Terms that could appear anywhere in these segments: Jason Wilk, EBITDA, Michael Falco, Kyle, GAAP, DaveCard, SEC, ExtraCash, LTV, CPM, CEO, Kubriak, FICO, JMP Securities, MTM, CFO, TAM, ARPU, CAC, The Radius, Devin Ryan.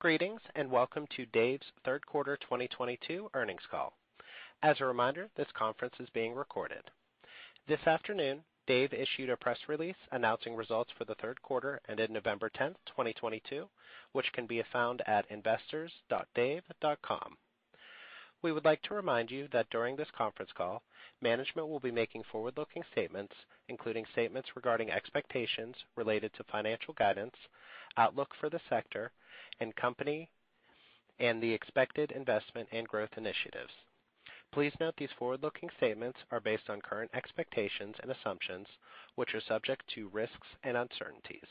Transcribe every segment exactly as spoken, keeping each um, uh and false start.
Greetings, and welcome to Dave's third quarter twenty twenty-two earnings call. As a reminder, this conference is being recorded. This afternoon, Dave issued a press release announcing results for the third quarter ended November tenth, twenty twenty-two, which can be found at investors dot dave dot com. We would like to remind you that during this conference call, management will be making forward-looking statements, including statements regarding expectations related to financial guidance, outlook for the sector and company, and the expected investment and growth initiatives. Please note these forward-looking statements are based on current expectations and assumptions, which are subject to risks and uncertainties.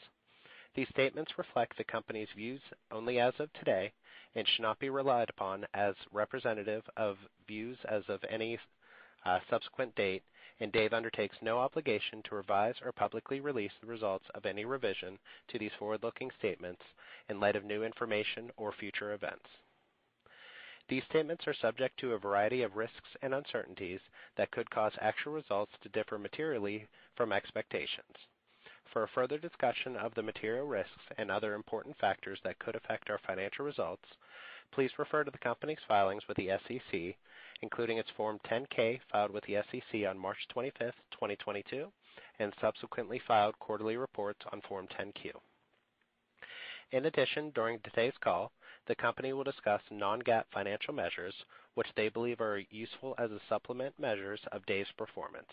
These statements reflect the company's views only as of today and should not be relied upon as representative of views as of any uh, subsequent date, and Dave undertakes no obligation to revise or publicly release the results of any revision to these forward-looking statements in light of new information or future events. These statements are subject to a variety of risks and uncertainties that could cause actual results to differ materially from expectations. For a further discussion of the material risks and other important factors that could affect our financial results, please refer to the company's filings with the S E C, including its Form ten K filed with the S E C on March twenty-fifth, twenty twenty-two, and subsequently filed quarterly reports on Form ten Q. In addition, during today's call, the company will discuss non-GAAP financial measures, which they believe are useful as a supplement measures of Dave's performance.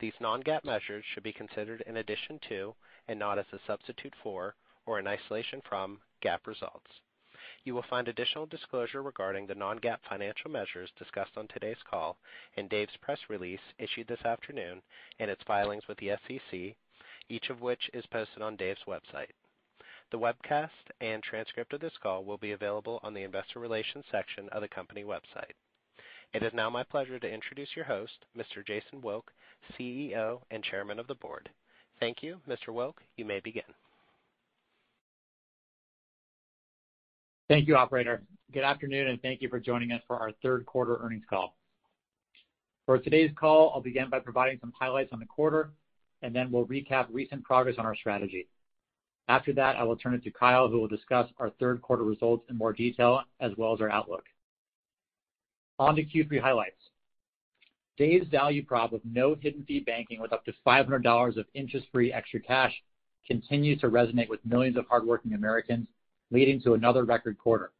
These non-GAAP measures should be considered in addition to, and not as a substitute for, or in isolation from, GAAP results. You will find additional disclosure regarding the non-GAAP financial measures discussed on today's call in Dave's press release issued this afternoon and its filings with the S E C, each of which is posted on Dave's website. The webcast and transcript of this call will be available on the Investor Relations section of the company website. It is now my pleasure to introduce your host, Mister Jason Wilk, C E O and Chairman of the Board. Thank you, Mister Wilk. You may begin. Thank you, operator. Good afternoon, and thank you for joining us for our third quarter earnings call. For today's call, I'll begin by providing some highlights on the quarter, and then we'll recap recent progress on our strategy. After that, I will turn it to Kyle, who will discuss our third quarter results in more detail, as well as our outlook. On to Q three highlights. Dave's value prop of no hidden fee banking with up to five hundred dollars of interest-free extra cash continues to resonate with millions of hardworking Americans, leading to another record quarter.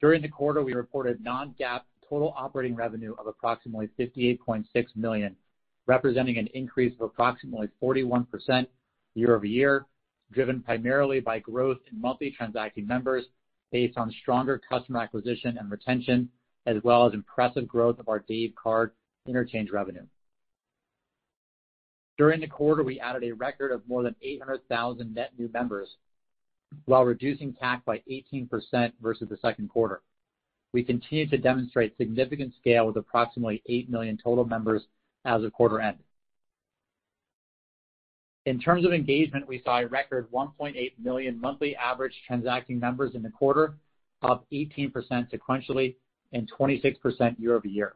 During the quarter, we reported non-GAAP total operating revenue of approximately fifty-eight point six million dollars, representing an increase of approximately forty-one percent year over year, driven primarily by growth in monthly transacting members based on stronger customer acquisition and retention, as well as impressive growth of our DaveCard interchange revenue. During the quarter, we added a record of more than eight hundred thousand net new members, while reducing C A C by eighteen percent versus the second quarter. We continue to demonstrate significant scale with approximately eight million total members as of quarter end. In terms of engagement, we saw a record one point eight million monthly average transacting members in the quarter, up eighteen percent sequentially, and twenty-six percent year over year.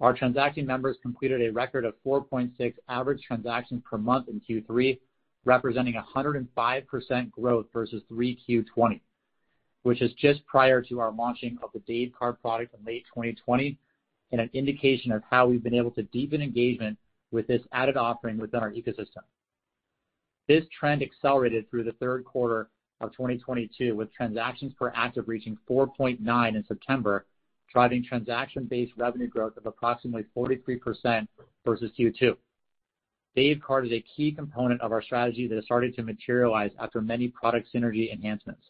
Our transacting members completed a record of four point six average transactions per month in Q three, representing one hundred five percent growth versus three Q twenty, which is just prior to our launching of the DaveCard product in late twenty twenty, and an indication of how we've been able to deepen engagement with this added offering within our ecosystem. This trend accelerated through the third quarter of twenty twenty-two, with transactions per active reaching four point nine in September, driving transaction-based revenue growth of approximately forty-three percent versus Q two. DaveCard is a key component of our strategy that has started to materialize after many product synergy enhancements.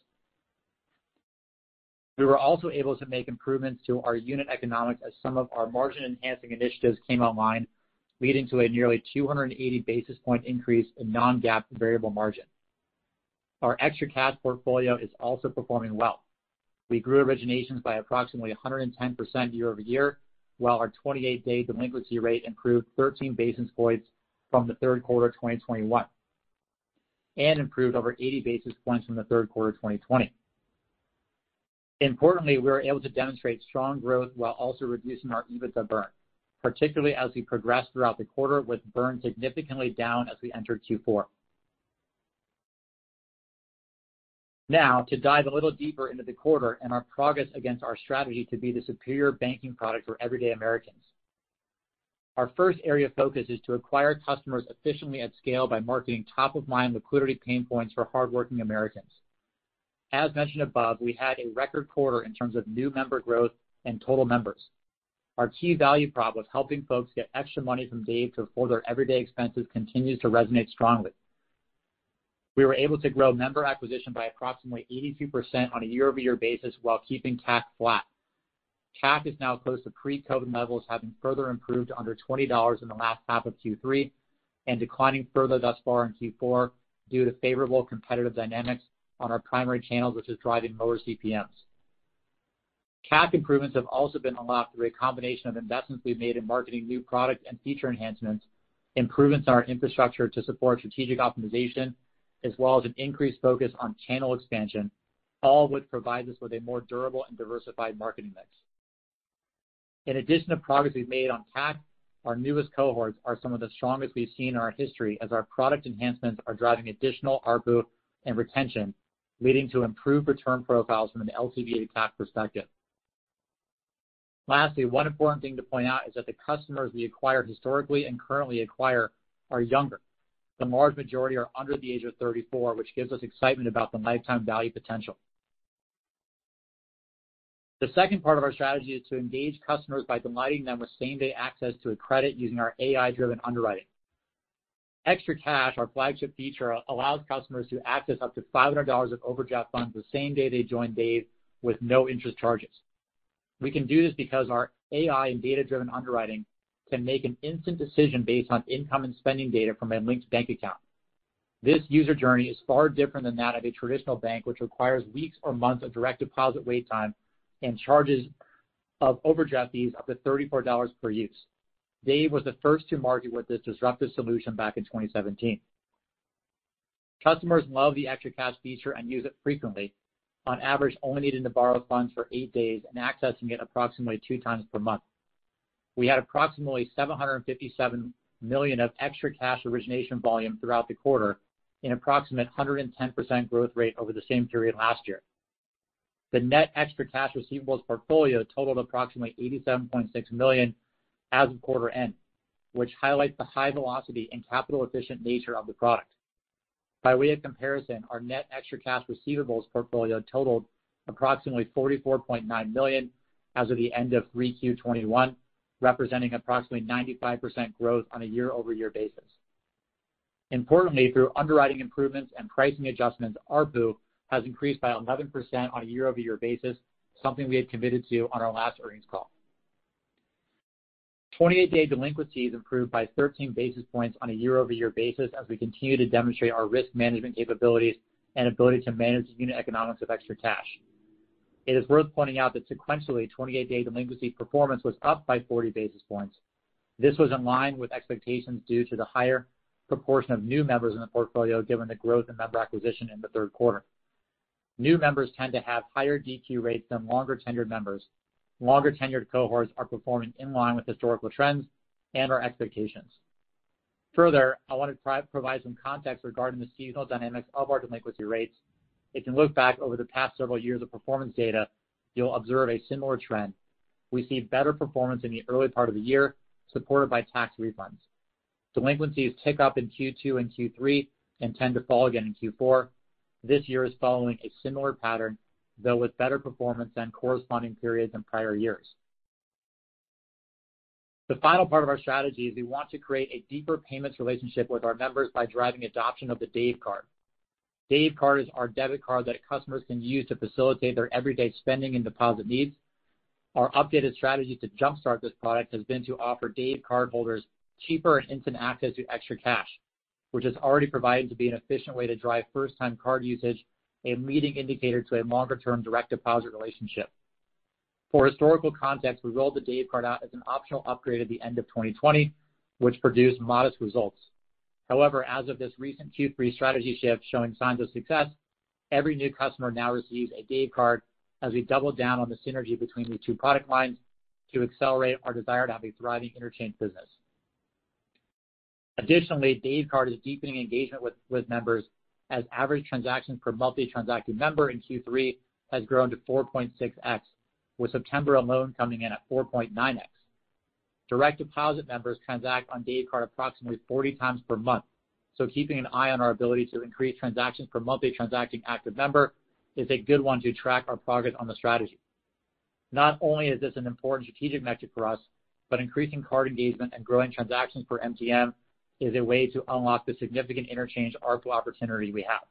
We were also able to make improvements to our unit economics as some of our margin-enhancing initiatives came online, leading to a nearly two hundred eighty basis point increase in non-GAAP variable margin. Our extra cash portfolio is also performing well. We grew originations by approximately one hundred ten percent year over year, while our twenty-eight day delinquency rate improved thirteen basis points from the third quarter of twenty twenty-one, and improved over eighty basis points from the third quarter of twenty twenty. Importantly, we were able to demonstrate strong growth while also reducing our EBITDA burn, particularly as we progressed throughout the quarter, with burn significantly down as we entered Q four. Now, to dive a little deeper into the quarter and our progress against our strategy to be the superior banking product for everyday Americans. Our first area of focus is to acquire customers efficiently at scale by marketing top-of-mind liquidity pain points for hardworking Americans. As mentioned above, we had a record quarter in terms of new member growth and total members. Our key value prop of helping folks get extra money from Dave to afford their everyday expenses continues to resonate strongly. We were able to grow member acquisition by approximately eighty-two percent on a year-over-year basis while keeping C A C flat. C A C is now close to pre-COVID levels, having further improved to under twenty dollars in the last half of Q three and declining further thus far in Q four due to favorable competitive dynamics on our primary channels, which is driving lower C P Ms. C A C improvements have also been unlocked through a combination of investments we've made in marketing new product and feature enhancements, improvements in our infrastructure to support strategic optimization, as well as an increased focus on channel expansion, all of which provides us with a more durable and diversified marketing mix. In addition to progress we've made on C A C, our newest cohorts are some of the strongest we've seen in our history as our product enhancements are driving additional A R P U and retention, leading to improved return profiles from an L T V to C A C perspective. Lastly, one important thing to point out is that the customers we acquire historically and currently acquire are younger. The large majority are under the age of thirty-four, which gives us excitement about the lifetime value potential. The second part of our strategy is to engage customers by delighting them with same-day access to a credit using our A I-driven underwriting. ExtraCash, our flagship feature, allows customers to access up to five hundred dollars of overdraft funds the same day they join Dave with no interest charges. We can do this because our A I and data-driven underwriting can make an instant decision based on income and spending data from a linked bank account. This user journey is far different than that of a traditional bank, which requires weeks or months of direct deposit wait time and charges of overdraft fees up to thirty-four dollars per use. Dave was the first to market with this disruptive solution back in twenty seventeen. Customers love the ExtraCash feature and use it frequently, on average only needing to borrow funds for eight days and accessing it approximately two times per month. We had approximately seven hundred fifty-seven million dollars of ExtraCash origination volume throughout the quarter, an approximate one hundred ten percent growth rate over the same period last year. The net ExtraCash receivables portfolio totaled approximately eighty-seven point six million dollars as of quarter end, which highlights the high velocity and capital efficient nature of the product. By way of comparison, our net ExtraCash receivables portfolio totaled approximately forty-four point nine million dollars as of the end of three Q twenty-one, representing approximately ninety-five percent growth on a year-over-year basis. Importantly, through underwriting improvements and pricing adjustments, A R P U has increased by eleven percent on a year-over-year basis, something we had committed to on our last earnings call. twenty-eight day delinquencies improved by thirteen basis points on a year-over-year basis as we continue to demonstrate our risk management capabilities and ability to manage the unit economics of ExtraCash. It is worth pointing out that sequentially, twenty-eight day delinquency performance was up by forty basis points. This was in line with expectations due to the higher proportion of new members in the portfolio given the growth in member acquisition in the third quarter. New members tend to have higher D Q rates than longer-tenured members. Longer-tenured cohorts are performing in line with historical trends and our expectations. Further, I want to provide some context regarding the seasonal dynamics of our delinquency rates. If you look back over the past several years of performance data, you'll observe a similar trend. We see better performance in the early part of the year, supported by tax refunds. Delinquencies tick up in Q two and Q three and tend to fall again in Q four. This year is following a similar pattern, though with better performance than corresponding periods in prior years. The final part of our strategy is we want to create a deeper payments relationship with our members by driving adoption of the Dave Card. Dave Card is our debit card that customers can use to facilitate their everyday spending and deposit needs. Our updated strategy to jumpstart this product has been to offer Dave Card holders cheaper and instant access to ExtraCash, which is already provided to be an efficient way to drive first-time card usage, a leading indicator to a longer-term direct deposit relationship. For historical context, we rolled the Dave Card out as an optional upgrade at the end of twenty twenty, which produced modest results. However, as of this recent Q three strategy shift showing signs of success, every new customer now receives a Dave Card as we double down on the synergy between the two product lines to accelerate our desire to have a thriving interchange business. Additionally, Dave Card is deepening engagement with, with members as average transactions per monthly transacting member in Q three has grown to four point six x, with September alone coming in at four point nine x. Direct deposit members transact on DaveCard approximately forty times per month, so keeping an eye on our ability to increase transactions per monthly transacting active member is a good one to track our progress on the strategy. Not only is this an important strategic metric for us, but increasing card engagement and growing transactions per M T M is a way to unlock the significant interchange A R P U opportunity we have.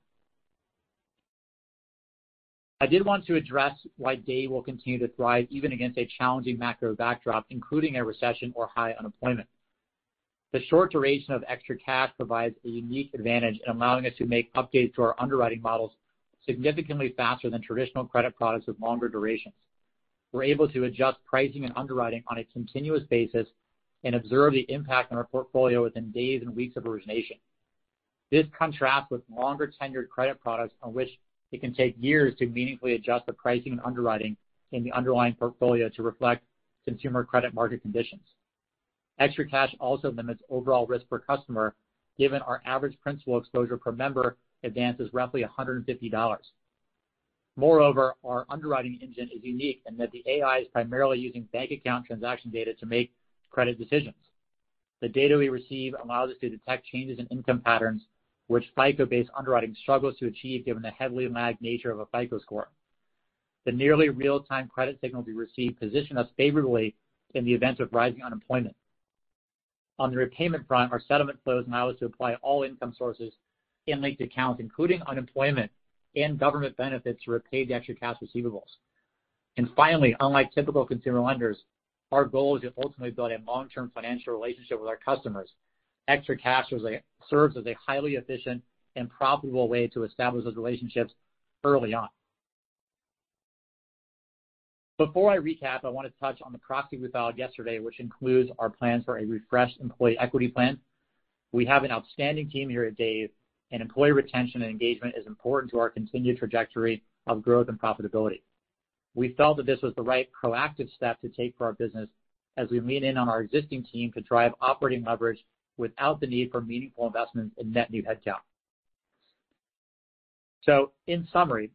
I did want to address why Dave will continue to thrive even against a challenging macro backdrop, including a recession or high unemployment. The short duration of extra cash provides a unique advantage in allowing us to make updates to our underwriting models significantly faster than traditional credit products with longer durations. We're able to adjust pricing and underwriting on a continuous basis and observe the impact on our portfolio within days and weeks of origination. This contrasts with longer tenured credit products on which it can take years to meaningfully adjust the pricing and underwriting in the underlying portfolio to reflect consumer credit market conditions. ExtraCash also limits overall risk per customer, given our average principal exposure per member advances roughly one hundred fifty dollars. Moreover, our underwriting engine is unique in that the A I is primarily using bank account transaction data to make credit decisions. The data we receive allows us to detect changes in income patterns, which FICO-based underwriting struggles to achieve given the heavily lagged nature of a FICO score. The nearly real-time credit signals we receive position us favorably in the event of rising unemployment. On the repayment front, our settlement flows allow us to apply all income sources and linked accounts, including unemployment and government benefits, to repay the extra cash receivables. And finally, unlike typical consumer lenders, our goal is to ultimately build a long-term financial relationship with our customers. Extra cash serves as a highly efficient and profitable way to establish those relationships early on. Before I recap, I want to touch on the proxy we filed yesterday, which includes our plans for a refreshed employee equity plan. We have an outstanding team here at Dave, and employee retention and engagement is important to our continued trajectory of growth and profitability. We felt that this was the right proactive step to take for our business as we lean in on our existing team to drive operating leverage without the need for meaningful investments in net new headcount. So, in summary,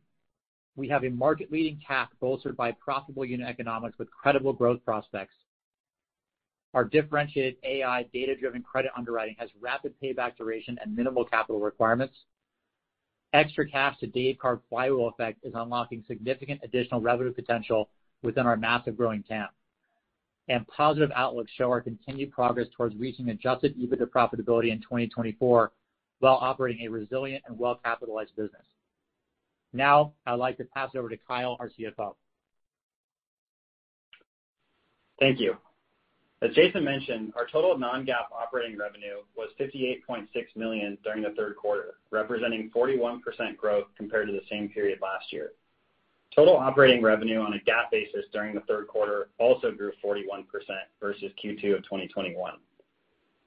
we have a market-leading C A C bolstered by profitable unit economics with credible growth prospects. Our differentiated A I data-driven credit underwriting has rapid payback duration and minimal capital requirements. Extra cash to DaveCard flywheel effect is unlocking significant additional revenue potential within our massive growing T A M. And positive outlooks show our continued progress towards reaching adjusted EBITDA profitability in twenty twenty-four while operating a resilient and well-capitalized business. Now, I'd like to pass it over to Kyle, our C F O. Thank you. As Jason mentioned, our total non-GAAP operating revenue was fifty-eight point six million dollars during the third quarter, representing forty-one percent growth compared to the same period last year. Total operating revenue on a GAAP basis during the third quarter also grew forty-one percent versus Q two of twenty twenty-one.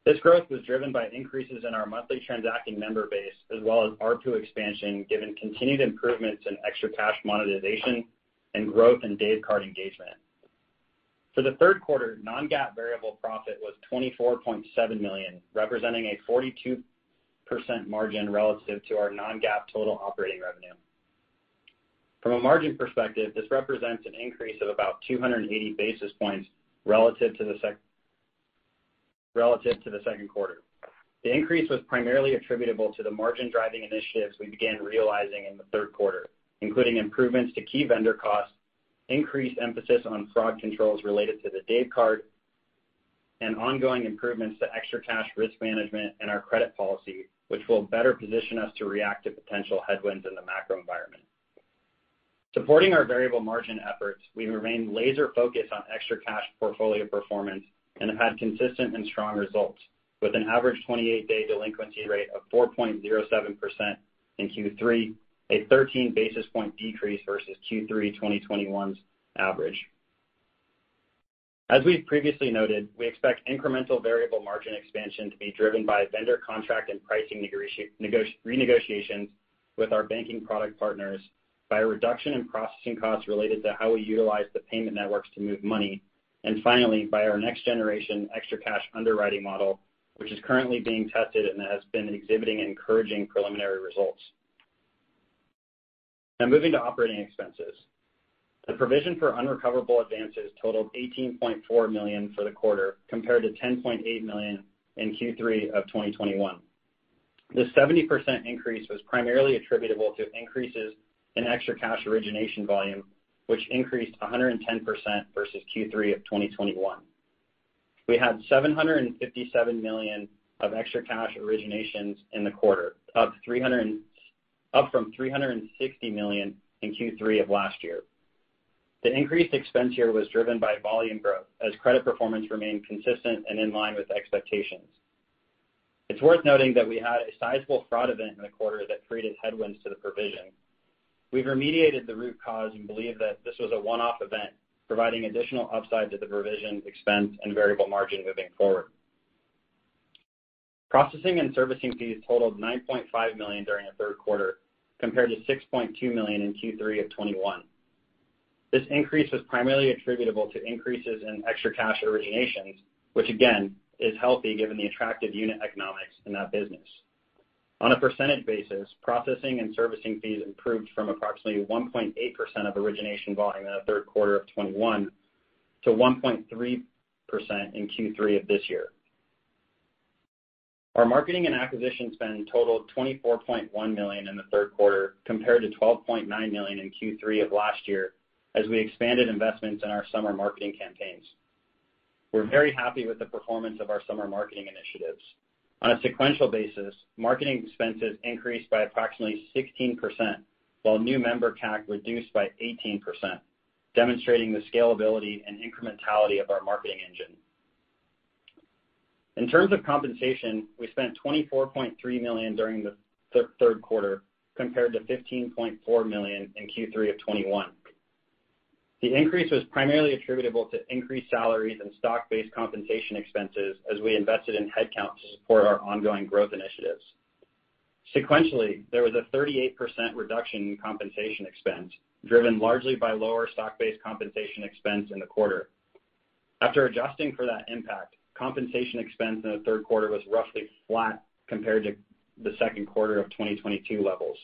This growth was driven by increases in our monthly transacting member base as well as A R P U expansion given continued improvements in ExtraCash monetization and growth in DaveCard engagement. For the third quarter, non-GAAP variable profit was twenty-four point seven million dollars, representing a forty-two percent margin relative to our non-GAAP total operating revenue. From a margin perspective, this represents an increase of about two hundred eighty basis points relative to the, sec- relative to the second quarter. The increase was primarily attributable to the margin-driving initiatives we began realizing in the third quarter, including improvements to key vendor costs, increased emphasis on fraud controls related to the DaveCard, and ongoing improvements to ExtraCash risk management and our credit policy, which will better position us to react to potential headwinds in the macro environment. Supporting our variable margin efforts, we remain laser-focused on ExtraCash portfolio performance and have had consistent and strong results, with an average twenty-eight day delinquency rate of four point zero seven percent in Q three, a thirteen basis point decrease versus Q three twenty twenty-one's average. As we've previously noted, we expect incremental variable margin expansion to be driven by vendor contract and pricing renegotiations with our banking product partners, by a reduction in processing costs related to how we utilize the payment networks to move money, and finally, by our next-generation ExtraCash underwriting model, which is currently being tested and has been exhibiting encouraging preliminary results. Now moving to operating expenses. The provision for unrecoverable advances totaled eighteen point four million dollars for the quarter, compared to ten point eight million dollars in Q three of twenty twenty-one. The seventy percent increase was primarily attributable to increases in ExtraCash origination volume, which increased one hundred ten percent versus Q three of twenty twenty-one. We had seven hundred fifty-seven million dollars of ExtraCash originations in the quarter, up three hundred, up from three hundred sixty million dollars in Q three of last year. The increased expense here was driven by volume growth, as credit performance remained consistent and in line with expectations. It's worth noting that we had a sizable fraud event in the quarter that created headwinds to the provision. We've remediated the root cause and believe that this was a one-off event, providing additional upside to the provision, expense, and variable margin moving forward. Processing and servicing fees totaled nine point five million dollars during the third quarter, compared to six point two million dollars in Q three of twenty-one. This increase was primarily attributable to increases in ExtraCash originations, which again is healthy given the attractive unit economics in that business. On a percentage basis, processing and servicing fees improved from approximately one point eight percent of origination volume in the third quarter of twenty-one to one point three percent in Q three of this year. Our marketing and acquisition spend totaled twenty-four point one million dollars in the third quarter, compared to twelve point nine million dollars in Q three of last year, as we expanded investments in our summer marketing campaigns. We're very happy with the performance of our summer marketing initiatives. On a sequential basis, marketing expenses increased by approximately sixteen percent, while new member C A C reduced by eighteen percent, demonstrating the scalability and incrementality of our marketing engine. In terms of compensation, we spent twenty-four point three million dollars during the th- third quarter, compared to fifteen point four million dollars in Q three of twenty-one. The increase was primarily attributable to increased salaries and stock-based compensation expenses as we invested in headcount to support our ongoing growth initiatives. Sequentially, there was a thirty-eight percent reduction in compensation expense, driven largely by lower stock-based compensation expense in the quarter. After adjusting for that impact, compensation expense in the third quarter was roughly flat compared to the second quarter of twenty twenty-two levels.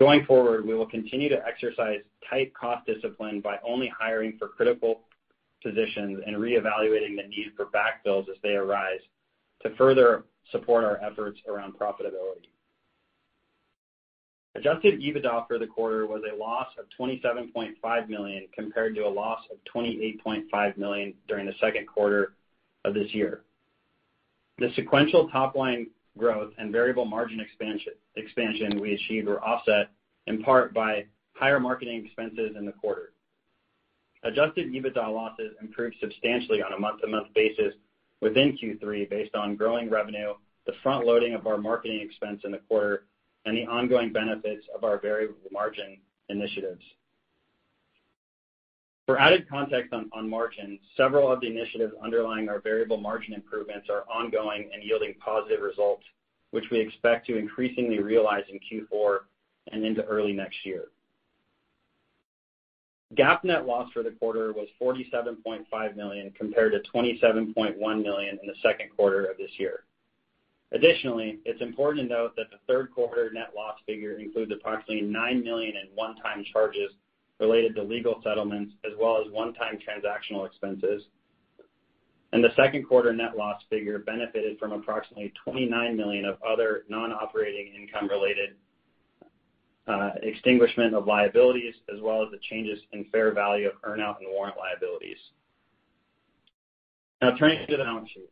Going forward, we will continue to exercise tight cost discipline by only hiring for critical positions and reevaluating the need for backfills as they arise to further support our efforts around profitability. Adjusted EBITDA for the quarter was a loss of twenty-seven point five million dollars compared to a loss of twenty-eight point five million dollars during the second quarter of this year. The sequential top-line growth and variable margin expansion, expansion we achieved were offset in part by higher marketing expenses in the quarter. Adjusted EBITDA losses improved substantially on a month-to-month basis within Q three based on growing revenue, the front-loading of our marketing expense in the quarter, and the ongoing benefits of our variable margin initiatives. For added context on, on margin, several of the initiatives underlying our variable margin improvements are ongoing and yielding positive results, which we expect to increasingly realize in Q four and into early next year. GAAP net loss for the quarter was forty-seven point five million dollars compared to twenty-seven point one million dollars in the second quarter of this year. Additionally, it's important to note that the third quarter net loss figure includes approximately nine million dollars in one-time charges related to legal settlements, as well as one-time transactional expenses. And the second quarter net loss figure benefited from approximately twenty-nine million dollars of other non-operating income-related uh, extinguishment of liabilities, as well as the changes in fair value of earn-out and warrant liabilities. Now turning to the balance sheet.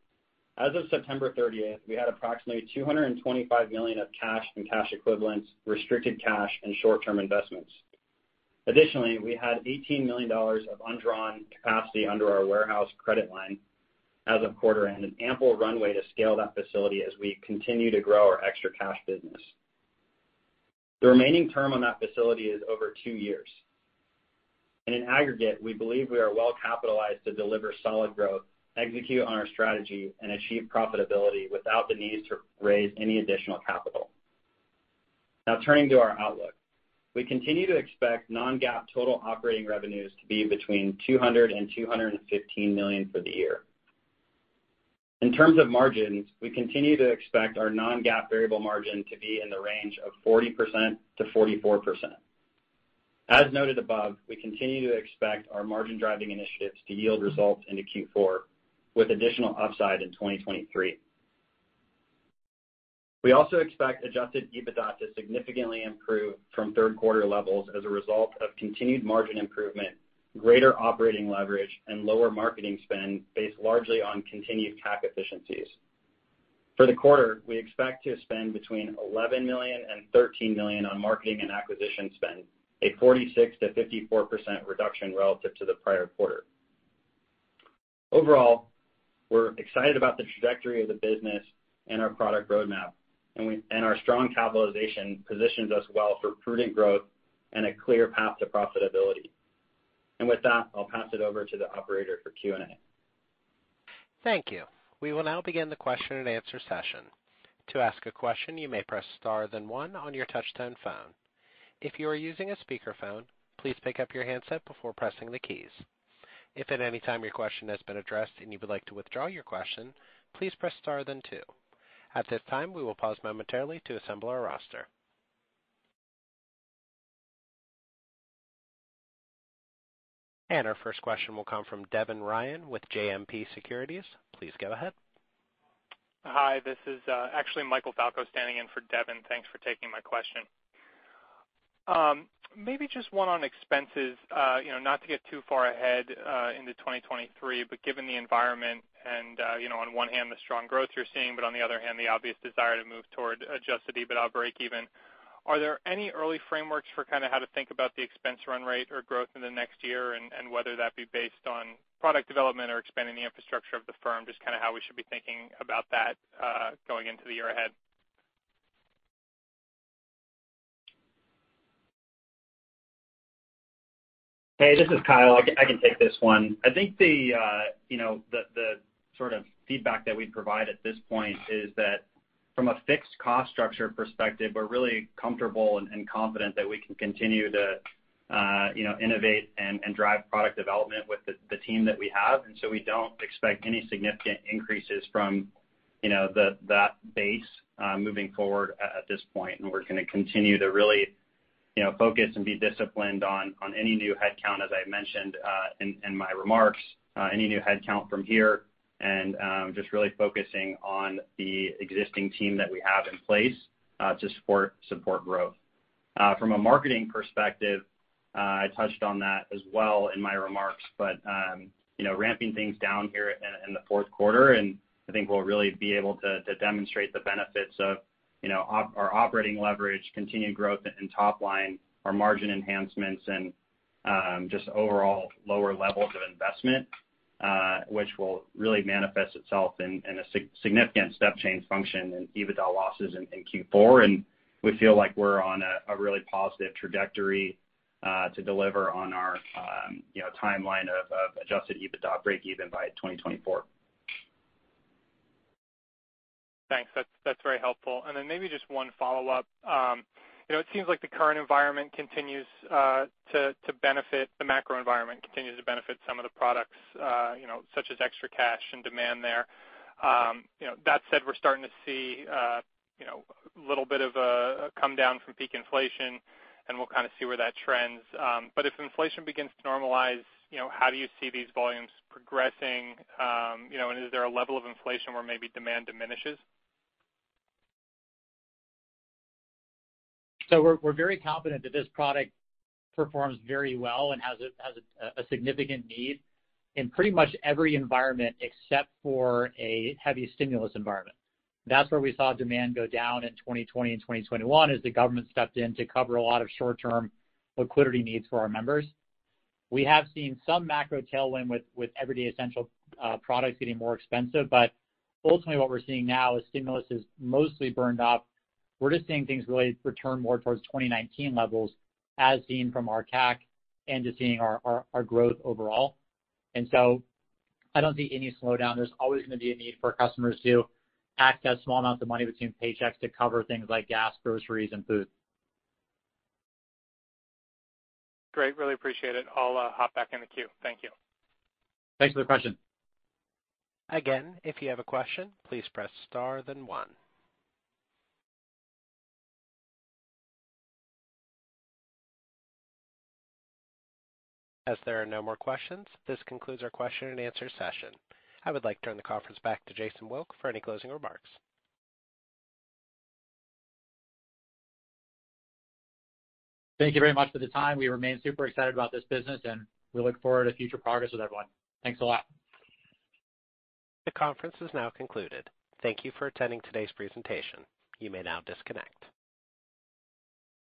As of September thirtieth, we had approximately two hundred twenty-five million dollars of cash and cash equivalents, restricted cash, and short-term investments. Additionally, we had eighteen million dollars of undrawn capacity under our warehouse credit line as of quarter end, and ample runway to scale that facility as we continue to grow our ExtraCash business. The remaining term on that facility is over two years. And in aggregate, we believe we are well capitalized to deliver solid growth, execute on our strategy, and achieve profitability without the need to raise any additional capital. Now turning to our outlook. We continue to expect non-GAAP total operating revenues to be between two hundred and two hundred fifteen million dollars for the year. In terms of margins, we continue to expect our non-GAAP variable margin to be in the range of forty percent to forty-four percent, As noted above, we continue to expect our margin-driving initiatives to yield results into Q four, with additional upside in twenty twenty-three. We also expect adjusted EBITDA to significantly improve from third quarter levels as a result of continued margin improvement, greater operating leverage, and lower marketing spend based largely on continued C A C efficiencies. For the quarter, we expect to spend between eleven million dollars and thirteen million dollars on marketing and acquisition spend, a forty-six to fifty-four percent reduction relative to the prior quarter. Overall, we're excited about the trajectory of the business and our product roadmap, and, we, and our strong capitalization positions us well for prudent growth and a clear path to profitability. And with that, I'll pass it over to the operator for Q and A. Thank you. We will now begin the question and answer session. To ask a question, you may press star then one on your touchtone phone. If you are using a speakerphone, please pick up your handset before pressing the keys. If at any time your question has been addressed and you would like to withdraw your question, please press star then two. At this time, we will pause momentarily to assemble our roster. And our first question will come from Devin Ryan with J M P Securities. Please go ahead. Hi, this is uh, actually Michael Falco standing in for Devin. Thanks for taking my question. Um, maybe just one on expenses, uh, you know, not to get too far ahead uh, into twenty twenty-three, but given the environment and, uh, you know, on one hand the strong growth you're seeing, but on the other hand the obvious desire to move toward adjusted EBITDA break-even, are there any early frameworks for kind of how to think about the expense run rate or growth in the next year, and, and whether that be based on product development or expanding the infrastructure of the firm, just kind of how we should be thinking about that uh, going into the year ahead? Hey, this is Kyle. I can, I can take this one. I think the, uh, you know, the, the sort of feedback that we provide at this point is that from a fixed cost structure perspective, we're really comfortable and, and confident that we can continue to, uh, you know, innovate and, and drive product development with the, the team that we have. And so we don't expect any significant increases from, you know, the, that base uh, moving forward at, at this point. And we're going to continue to really, you know, focus and be disciplined on, on any new headcount, as I mentioned uh, in, in my remarks, uh, any new headcount from here. And um, just really focusing on the existing team that we have in place uh, to support support growth. Uh, from a marketing perspective, uh, I touched on that as well in my remarks, but um, you know, ramping things down here in, in the fourth quarter, and I think we'll really be able to, to demonstrate the benefits of, you know, op- our operating leverage, continued growth in top line, our margin enhancements, and um, just overall lower levels of investment. Uh, which will really manifest itself in, in a sig- significant step change function in EBITDA losses in, in Q four. And we feel like we're on a, a really positive trajectory uh, to deliver on our um, you know, timeline of, of adjusted EBITDA break-even by twenty twenty-four. Thanks. That's, that's very helpful. And then maybe just one follow-up. Um, You know, it seems like the current environment continues uh, to, to benefit, the macro environment continues to benefit some of the products, uh, you know, such as ExtraCash and demand there. Um, you know, that said, we're starting to see, uh, you know, a little bit of a, a come down from peak inflation, and we'll kind of see where that trends. Um, but if inflation begins to normalize, you know, how do you see these volumes progressing? Um, you know, and is there a level of inflation where maybe demand diminishes? So we're, we're very confident that this product performs very well and has, a, has a, a significant need in pretty much every environment except for a heavy stimulus environment. That's where we saw demand go down in twenty twenty and twenty twenty-one as the government stepped in to cover a lot of short-term liquidity needs for our members. We have seen some macro tailwind with, with everyday essential uh, products getting more expensive, but ultimately what we're seeing now is stimulus is mostly burned up. We're just seeing things really return more towards twenty nineteen levels as seen from our C A C and just seeing our, our, our growth overall. And so I don't see any slowdown. There's always going to be a need for customers to access small amounts of money between paychecks to cover things like gas, groceries, and food. Great. Really appreciate it. I'll uh, hop back in the queue. Thank you. Thanks for the question. Again, if you have a question, please press star then one. As there are no more questions, this concludes our question and answer session. I would like to turn the conference back to Jason Wilk for any closing remarks. Thank you very much for the time. We remain super excited about this business, and we look forward to future progress with everyone. Thanks a lot. The conference is now concluded. Thank you for attending today's presentation. You may now disconnect.